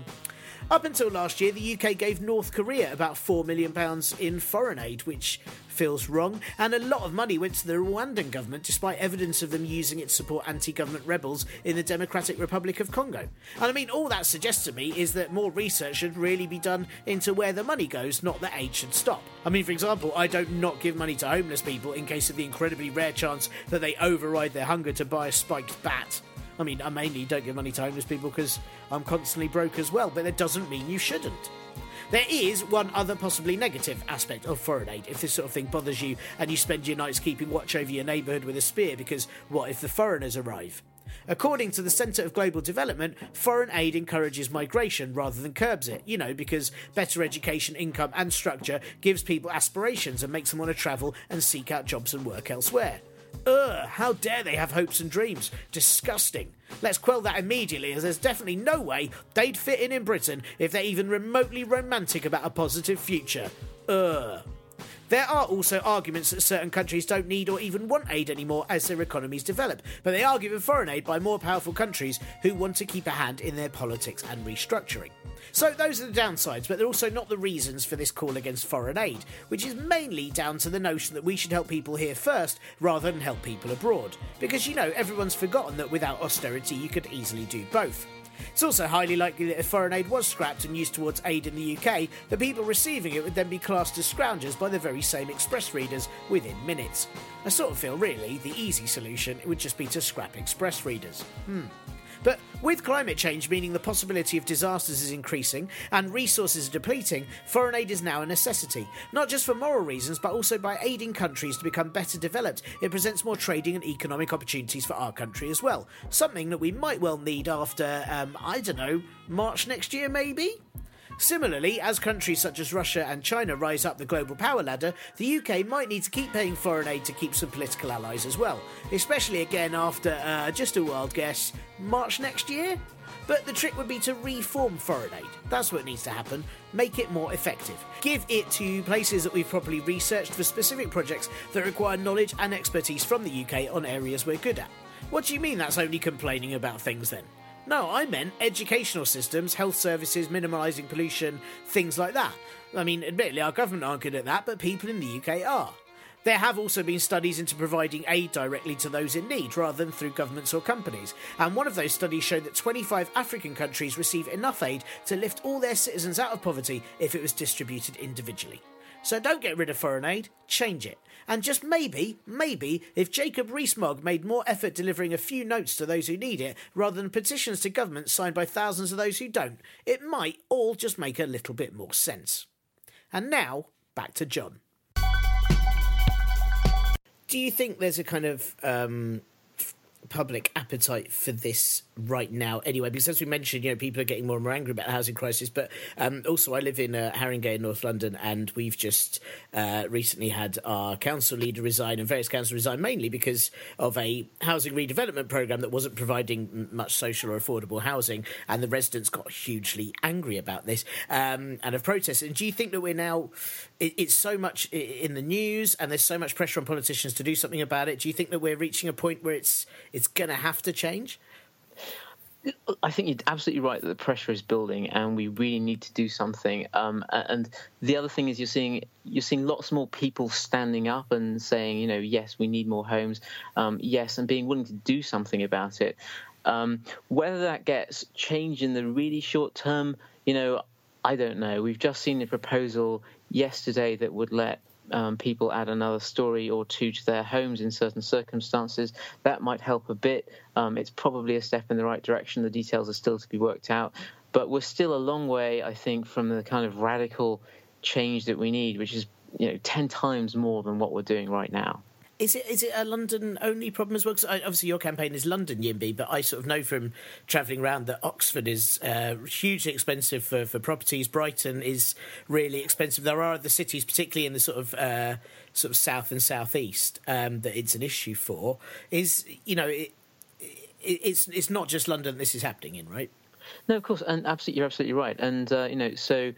Up until last year, the U K gave North Korea about four million pounds in foreign aid, which feels wrong, and a lot of money went to the Rwandan government despite evidence of them using it to support anti-government rebels in the Democratic Republic of Congo. And I mean, all that suggests to me is that more research should really be done into where the money goes, not that aid should stop. I mean, for example, I don't not give money to homeless people in case of the incredibly rare chance that they override their hunger to buy a spiked bat. I mean, I mainly don't give money to homeless people because I'm constantly broke as well, but that doesn't mean you shouldn't. There is one other possibly negative aspect of foreign aid if this sort of thing bothers you and you spend your nights keeping watch over your neighbourhood with a spear because what if the foreigners arrive? According to the Centre of Global Development, foreign aid encourages migration rather than curbs it, you know, because better education, income and structure gives people aspirations and makes them want to travel and seek out jobs and work elsewhere. Ugh, how dare they have hopes and dreams? Disgusting. Let's quell that immediately, as there's definitely no way they'd fit in in Britain if they're even remotely romantic about a positive future. Ugh. There are also arguments that certain countries don't need or even want aid anymore as their economies develop, but they are given foreign aid by more powerful countries who want to keep a hand in their politics and restructuring. So those are the downsides, but they're also not the reasons for this call against foreign aid, which is mainly down to the notion that we should help people here first rather than help people abroad. Because, you know, everyone's forgotten that without austerity you could easily do both. It's also highly likely that if foreign aid was scrapped and used towards aid in the U K, the people receiving it would then be classed as scroungers by the very same Express readers within minutes. I sort of feel, really, the easy solution would just be to scrap Express readers. Hmm. But with climate change meaning the possibility of disasters is increasing and resources are depleting, foreign aid is now a necessity. Not just for moral reasons, but also by aiding countries to become better developed, it presents more trading and economic opportunities for our country as well. Something that we might well need after, um, I don't know, March next year maybe? Similarly, as countries such as Russia and China rise up the global power ladder, the U K might need to keep paying foreign aid to keep some political allies as well, especially again after, uh, just a wild guess, March next year? But the trick would be to reform foreign aid. That's what needs to happen. Make it more effective. Give it to places that we've properly researched for specific projects that require knowledge and expertise from the U K on areas we're good at. What do you mean that's only complaining about things then? No, I meant educational systems, health services, minimalising pollution, things like that. I mean, admittedly, our government aren't good at that, but people in the U K are. There have also been studies into providing aid directly to those in need, rather than through governments or companies, and one of those studies showed that twenty-five African countries receive enough aid to lift all their citizens out of poverty if it was distributed individually. So don't get rid of foreign aid, change it. And just maybe, maybe, if Jacob Rees-Mogg made more effort delivering a few notes to those who need it, rather than petitions to governments signed by thousands of those who don't, it might all just make a little bit more sense. And now, back to John. Do you think there's a kind of um, public appetite for this right now anyway? Because as we mentioned, you know, people are getting more and more angry about the housing crisis. But um, also I live in uh, Haringey in North London, and we've just uh, recently had our council leader resign and various councils resign, mainly because of a housing redevelopment programme that wasn't providing much social or affordable housing. And the residents got hugely angry about this um, and have protested. And do you think that we're now... it's so much in the news and there's so much pressure on politicians to do something about it. Do you think that we're reaching a point where it's it's going to have to change? I think you're absolutely right that the pressure is building and we really need to do something. Um, and the other thing is you're seeing you're seeing lots more people standing up and saying, you know, yes, we need more homes, um, yes, and being willing to do something about it. Um, whether that gets changed in the really short term, you know, I don't know. We've just seen a proposal yesterday that would let um, people add another story or two to their homes in certain circumstances. That might help a bit. Um, it's probably a step in the right direction. The details are still to be worked out. But we're still a long way, I think, from the kind of radical change that we need, which is, you know, ten times more than what we're doing right now. Is it is it a London-only problem as well? Because obviously your campaign is London YIMBY, but I sort of know from travelling around that Oxford is uh, hugely expensive for, for properties. Brighton is really expensive. There are other cities, particularly in the sort of uh, sort of south and southeast, um, that it's an issue for. Is you know it, it, it's it's not just London this is happening in, right? No, of course, and absolutely, you're absolutely right. And, uh, you know, so,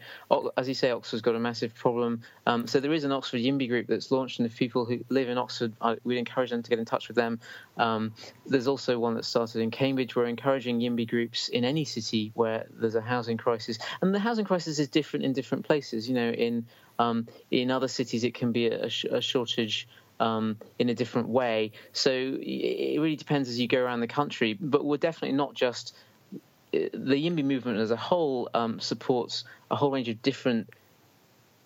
as you say, Oxford's got a massive problem. Um, so there is an Oxford YIMBY group that's launched, and if people who live in Oxford, I, we'd encourage them to get in touch with them. Um, there's also one that started in Cambridge. We're encouraging YIMBY groups in any city where there's a housing crisis. And the housing crisis is different in different places. You know, in um, in other cities it can be a, sh- a shortage Um, in a different way. So it really depends as you go around the country. But we're definitely not just... the YIMBY movement as a whole um, supports a whole range of different,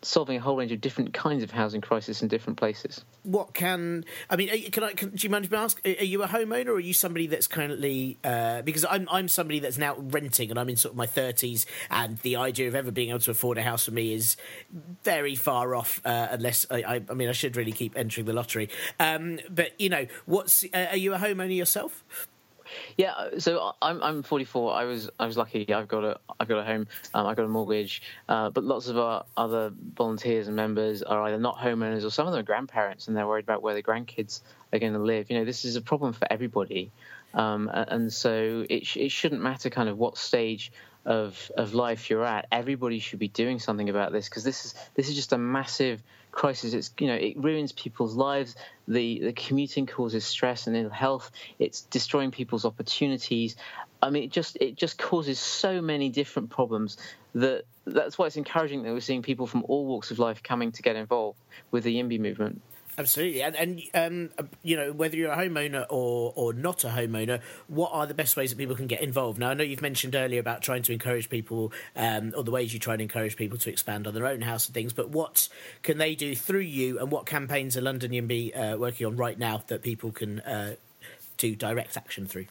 solving a whole range of different kinds of housing crisis in different places. What can, I mean, can I, can, do you mind if I ask, are you a homeowner or are you somebody that's currently, uh, because I'm I'm somebody that's now renting and I'm in sort of my thirties, and the idea of ever being able to afford a house for me is very far off, uh, unless, I, I, I mean, I should really keep entering the lottery. Um, but, you know, what's, uh, are you a homeowner yourself? Yeah, so I'm I'm forty-four. I was I was lucky. I've got a I've got a home. Um, I've got a mortgage. Uh, but lots of our other volunteers and members are either not homeowners or some of them are grandparents, and they're worried about where their grandkids are going to live. You know, this is a problem for everybody, um, and so it sh- it shouldn't matter kind of what stage of of life you're at. Everybody should be doing something about this, because this is this is just a massive crisis. It's, you know, it ruins people's lives. The the commuting causes stress and ill health. It's destroying people's opportunities. I mean, it just it just causes so many different problems that that's why it's encouraging that we're seeing people from all walks of life coming to get involved with the YIMBY movement. Absolutely, and and um, you know, whether you're a homeowner or or not a homeowner, what are the best ways that people can get involved? Now, I know you've mentioned earlier about trying to encourage people, um, or the ways you try and encourage people to expand on their own house and things. But what can they do through you, and what campaigns are London YIMBY uh, working on right now that people can uh, do direct action through?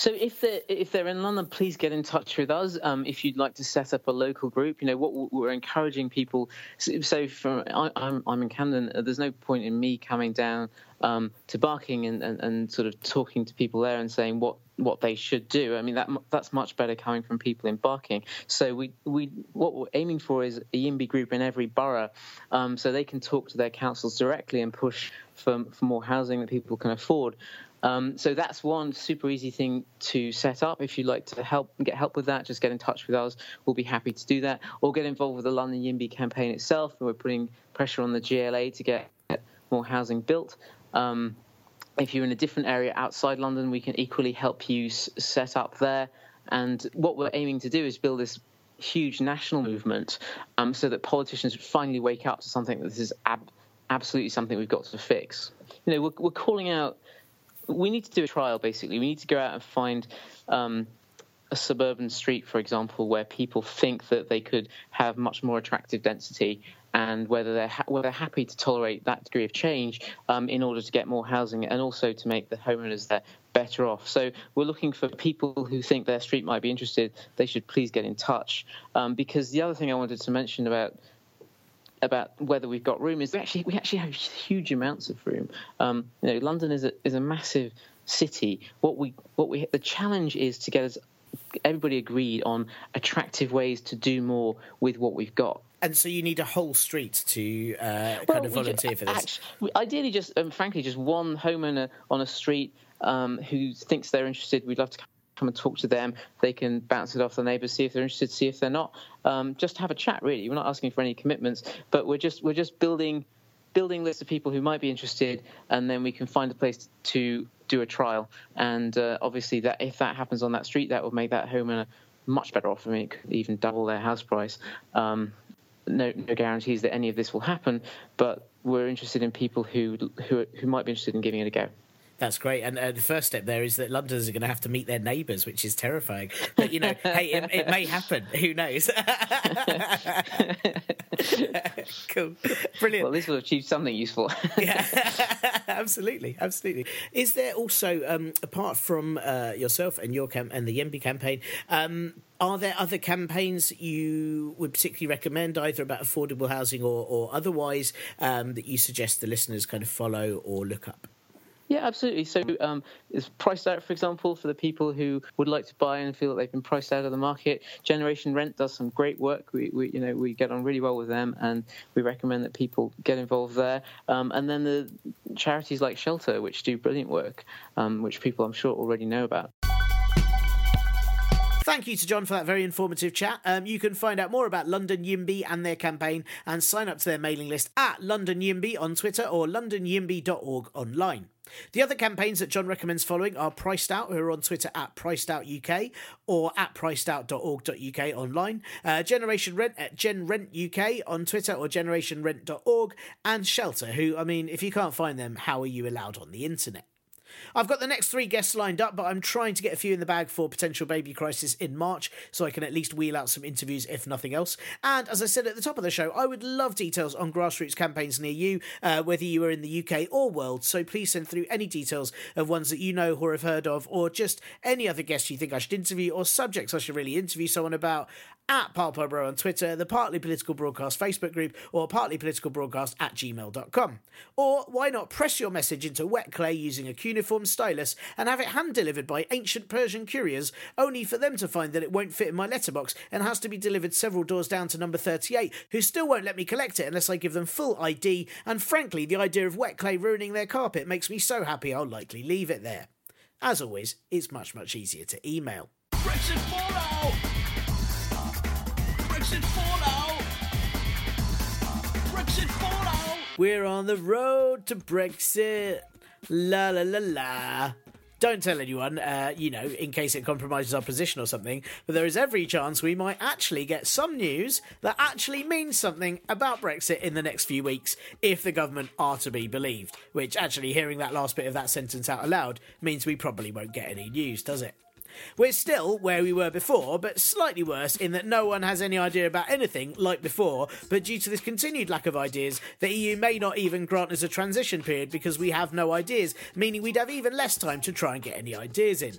So if they're, if they're in London, please get in touch with us. Um, if you'd like to set up a local group, you know, what we're encouraging people. So, so from, I, I'm, I'm in Camden. There's no point in me coming down um, to Barking and, and, and sort of talking to people there and saying what, what they should do. I mean, that that's much better coming from people in Barking. So we, we what we're aiming for is a YIMBY group in every borough, um, so they can talk to their councils directly and push for, for more housing that people can afford. Um, so that's one super easy thing to set up. If you'd like to help get help with that, just get in touch with us. We'll be happy to do that. Or get involved with the London YIMBY campaign itself. We're putting pressure on the G L A to get more housing built. Um, if you're in a different area outside London, we can equally help you s- set up there. And what we're aiming to do is build this huge national movement um, so that politicians finally wake up to something that this is ab- absolutely something we've got to fix. You know, we're, we're calling out... We need to do a trial, basically. We need to go out and find um, a suburban street, for example, where people think that they could have much more attractive density, and whether they're ha- whether they're happy to tolerate that degree of change um, in order to get more housing and also to make the homeowners there better off. So we're looking for people who think their street might be interested. They should please get in touch. Um, because the other thing I wanted to mention about about whether we've got room is we actually we actually have huge amounts of room. Um, you know, London is a is a massive city. What we what we the challenge is to get us everybody agreed on attractive ways to do more with what we've got. And so you need a whole street to uh, well, kind of volunteer just, for this. Actually, ideally, just um, frankly, just one homeowner on a street um, who thinks they're interested. We'd love to come and talk to them. They can bounce it off the neighbours, see if they're interested, see if they're not. Um, just have a chat, really. We're not asking for any commitments, but we're just we're just building building lists of people who might be interested, and then we can find a place to do a trial. And uh, obviously, that if that happens on that street, that would make that homeowner much better off. I mean, it could even double their house price. Um, no, no guarantees that any of this will happen, but we're interested in people who who who might be interested in giving it a go. That's great. And uh, the first step there is that Londoners are going to have to meet their neighbours, which is terrifying. But, you know, hey, it, it may happen. Who knows? Cool. Brilliant. Well, this will achieve something useful. Yeah, absolutely. Absolutely. Is there also, um, apart from uh, yourself and your camp and the YIMBY campaign, um, are there other campaigns you would particularly recommend, either about affordable housing or, or otherwise, um, that you suggest the listeners kind of follow or look up? Yeah, absolutely. So um, it's Priced Out, for example, for the people who would like to buy and feel that they've been priced out of the market. Generation Rent does some great work. We, we you know, we get on really well with them, and we recommend that people get involved there. Um, and then the charities like Shelter, which do brilliant work, um, which people I'm sure already know about. Thank you to John for that very informative chat. Um, you can find out more about London YIMBY and their campaign and sign up to their mailing list at London YIMBY on Twitter or london yimby dot org online. The other campaigns that John recommends following are Priced Out, who are on Twitter at Priced Out U K or at priced out dot org dot U K online, uh, Generation Rent at Gen Rent U K on Twitter or generation rent dot org, and Shelter, who, I mean, if you can't find them, how are you allowed on the internet? I've got the next three guests lined up, but I'm trying to get a few in the bag for potential baby crisis in March, so I can at least wheel out some interviews, if nothing else. And as I said at the top of the show, I would love details on grassroots campaigns near you, uh, whether you are in the U K or world, so please send through any details of ones that you know or have heard of, or just any other guests you think I should interview or subjects I should really interview someone about, at ParPubro on Twitter, the Partly Political Broadcast Facebook group, or partly political broadcast at gmail dot com. Or why not press your message into wet clay using a cuneiform stylus and have it hand-delivered by ancient Persian couriers, only for them to find that it won't fit in my letterbox and has to be delivered several doors down to number thirty-eight, who still won't let me collect it unless I give them full I D, and frankly, the idea of wet clay ruining their carpet makes me so happy I'll likely leave it there. As always, it's much, much easier to email. Brexit fallout! Brexit fallout. Brexit fallout. We're on the road to Brexit. La la la la. Don't tell anyone, uh, you know, in case it compromises our position or something, but there is every chance we might actually get some news that actually means something about Brexit in the next few weeks, if the government are to be believed, which actually hearing that last bit of that sentence out aloud means we probably won't get any news, does it? We're still where we were before, but slightly worse in that no one has any idea about anything like before, but due to this continued lack of ideas, the E U may not even grant us a transition period because we have no ideas, meaning we'd have even less time to try and get any ideas in.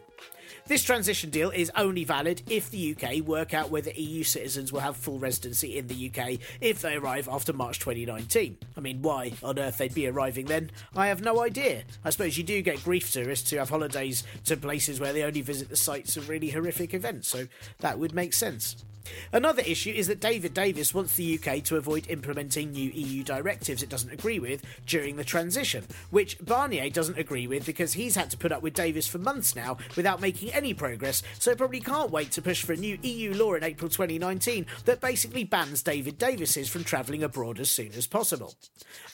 This transition deal is only valid if the U K work out whether E U citizens will have full residency in the U K if they arrive after March twenty nineteen. I mean, why on earth they'd be arriving then? I have no idea. I suppose you do get grief tourists who have holidays to places where they only visit the sites of really horrific events, so that would make sense. Another issue is that David Davis wants the U K to avoid implementing new E U directives it doesn't agree with during the transition, which Barnier doesn't agree with because he's had to put up with Davis for months now without making any progress, so probably can't wait to push for a new E U law in April twenty nineteen that basically bans David Davises from travelling abroad as soon as possible.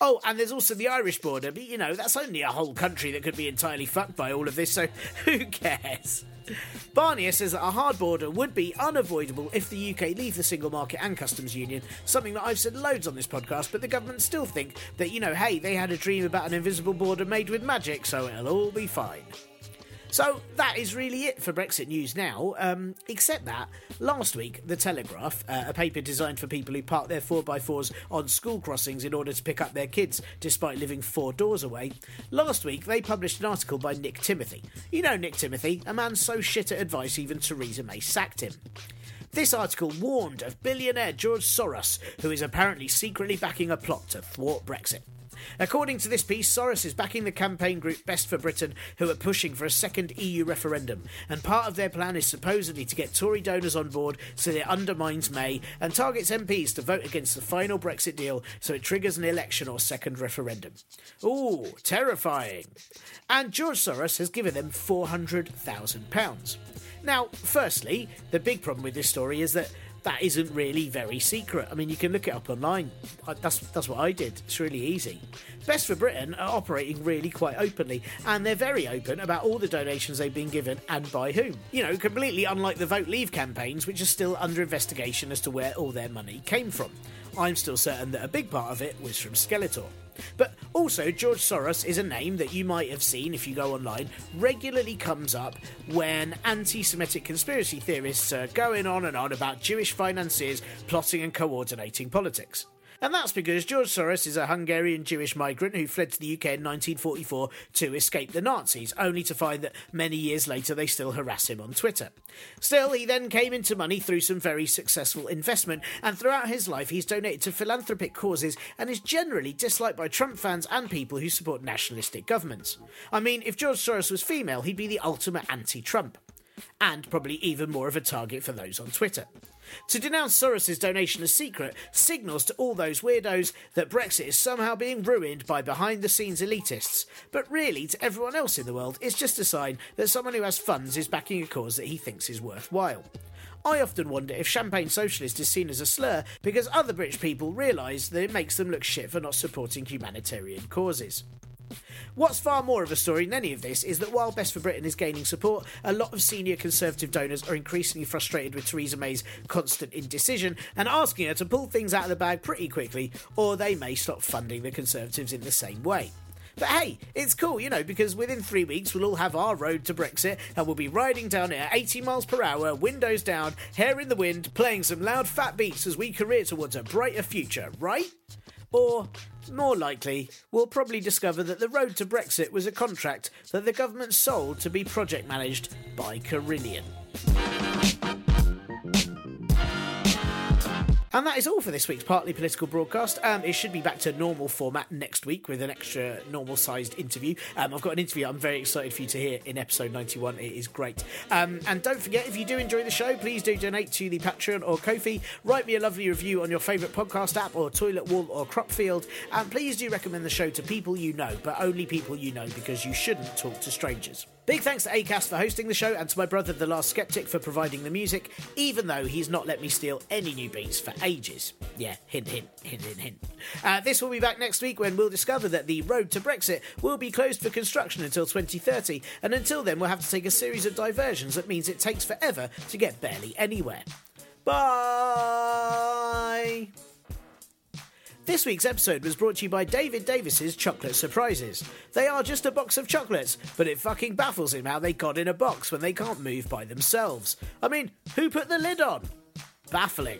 Oh, and there's also the Irish border, but you know, that's only a whole country that could be entirely fucked by all of this, so who cares? Barnier says that a hard border would be unavoidable if the U K leave the single market and customs union, something that I've said loads on this podcast, but the government still think that, you know, hey, they had a dream about an invisible border made with magic, so it'll all be fine. So that is really it for Brexit news now, um, except that last week The Telegraph, uh, a paper designed for people who park their four by fours on school crossings in order to pick up their kids despite living four doors away, last week they published an article by Nick Timothy. You know Nick Timothy, a man so shit at advice even Theresa May sacked him. This article warned of billionaire George Soros, who is apparently secretly backing a plot to thwart Brexit. According to this piece, Soros is backing the campaign group Best for Britain, who are pushing for a second E U referendum, and part of their plan is supposedly to get Tory donors on board so that it undermines May and targets M Ps to vote against the final Brexit deal so it triggers an election or second referendum. Ooh, terrifying. And George Soros has given them four hundred thousand pounds. Now, firstly, the big problem with this story is that that isn't really very secret. I mean, you can look it up online. That's that's what I did. It's really easy. Best for Britain are operating really quite openly, and they're very open about all the donations they've been given and by whom. You know, completely unlike the Vote Leave campaigns, which are still under investigation as to where all their money came from. I'm still certain that a big part of it was from Skeletor. But also, George Soros is a name that you might have seen if you go online, regularly comes up when anti-Semitic conspiracy theorists are going on and on about Jewish financiers plotting and coordinating politics. And that's because George Soros is a Hungarian Jewish migrant who fled to the U K in nineteen forty-four to escape the Nazis, only to find that many years later they still harass him on Twitter. Still, he then came into money through some very successful investment, and throughout his life he's donated to philanthropic causes and is generally disliked by Trump fans and people who support nationalistic governments. I mean, if George Soros was female, he'd be the ultimate anti-Trump. And probably even more of a target for those on Twitter. To denounce Soros' donation as secret signals to all those weirdos that Brexit is somehow being ruined by behind-the-scenes elitists, but really, to everyone else in the world, it's just a sign that someone who has funds is backing a cause that he thinks is worthwhile. I often wonder if champagne socialist is seen as a slur because other British people realise that it makes them look shit for not supporting humanitarian causes. What's far more of a story than any of this is that while Best for Britain is gaining support, a lot of senior Conservative donors are increasingly frustrated with Theresa May's constant indecision and asking her to pull things out of the bag pretty quickly, or they may stop funding the Conservatives in the same way. But hey, it's cool, you know, because within three weeks we'll all have our road to Brexit and we'll be riding down it at eighty miles per hour, windows down, hair in the wind, playing some loud fat beats as we career towards a brighter future, right? Or, more likely, we'll probably discover that the road to Brexit was a contract that the government sold to be project managed by Carillion. And that is all for this week's Partly Political Broadcast. Um, it should be back to normal format next week with an extra normal-sized interview. Um, I've got an interview I'm very excited for you to hear in episode ninety-one. It is great. Um, and don't forget, if you do enjoy the show, please do donate to the Patreon or Ko-fi. Write me a lovely review on your favourite podcast app or toilet wall or crop field. And please do recommend the show to people you know, but only people you know, because you shouldn't talk to strangers. Big thanks to Acast for hosting the show and to my brother, The Last Skeptic, for providing the music, even though he's not let me steal any new beats for ages. Yeah, hint, hint, hint, hint, hint. Uh, this will be back next week when we'll discover that the road to Brexit will be closed for construction until twenty thirty, and until then we'll have to take a series of diversions that means it takes forever to get barely anywhere. Bye! This week's episode was brought to you by David Davis's Chocolate Surprises. They are just a box of chocolates, but it fucking baffles him how they got in a box when they can't move by themselves. I mean, who put the lid on? Baffling.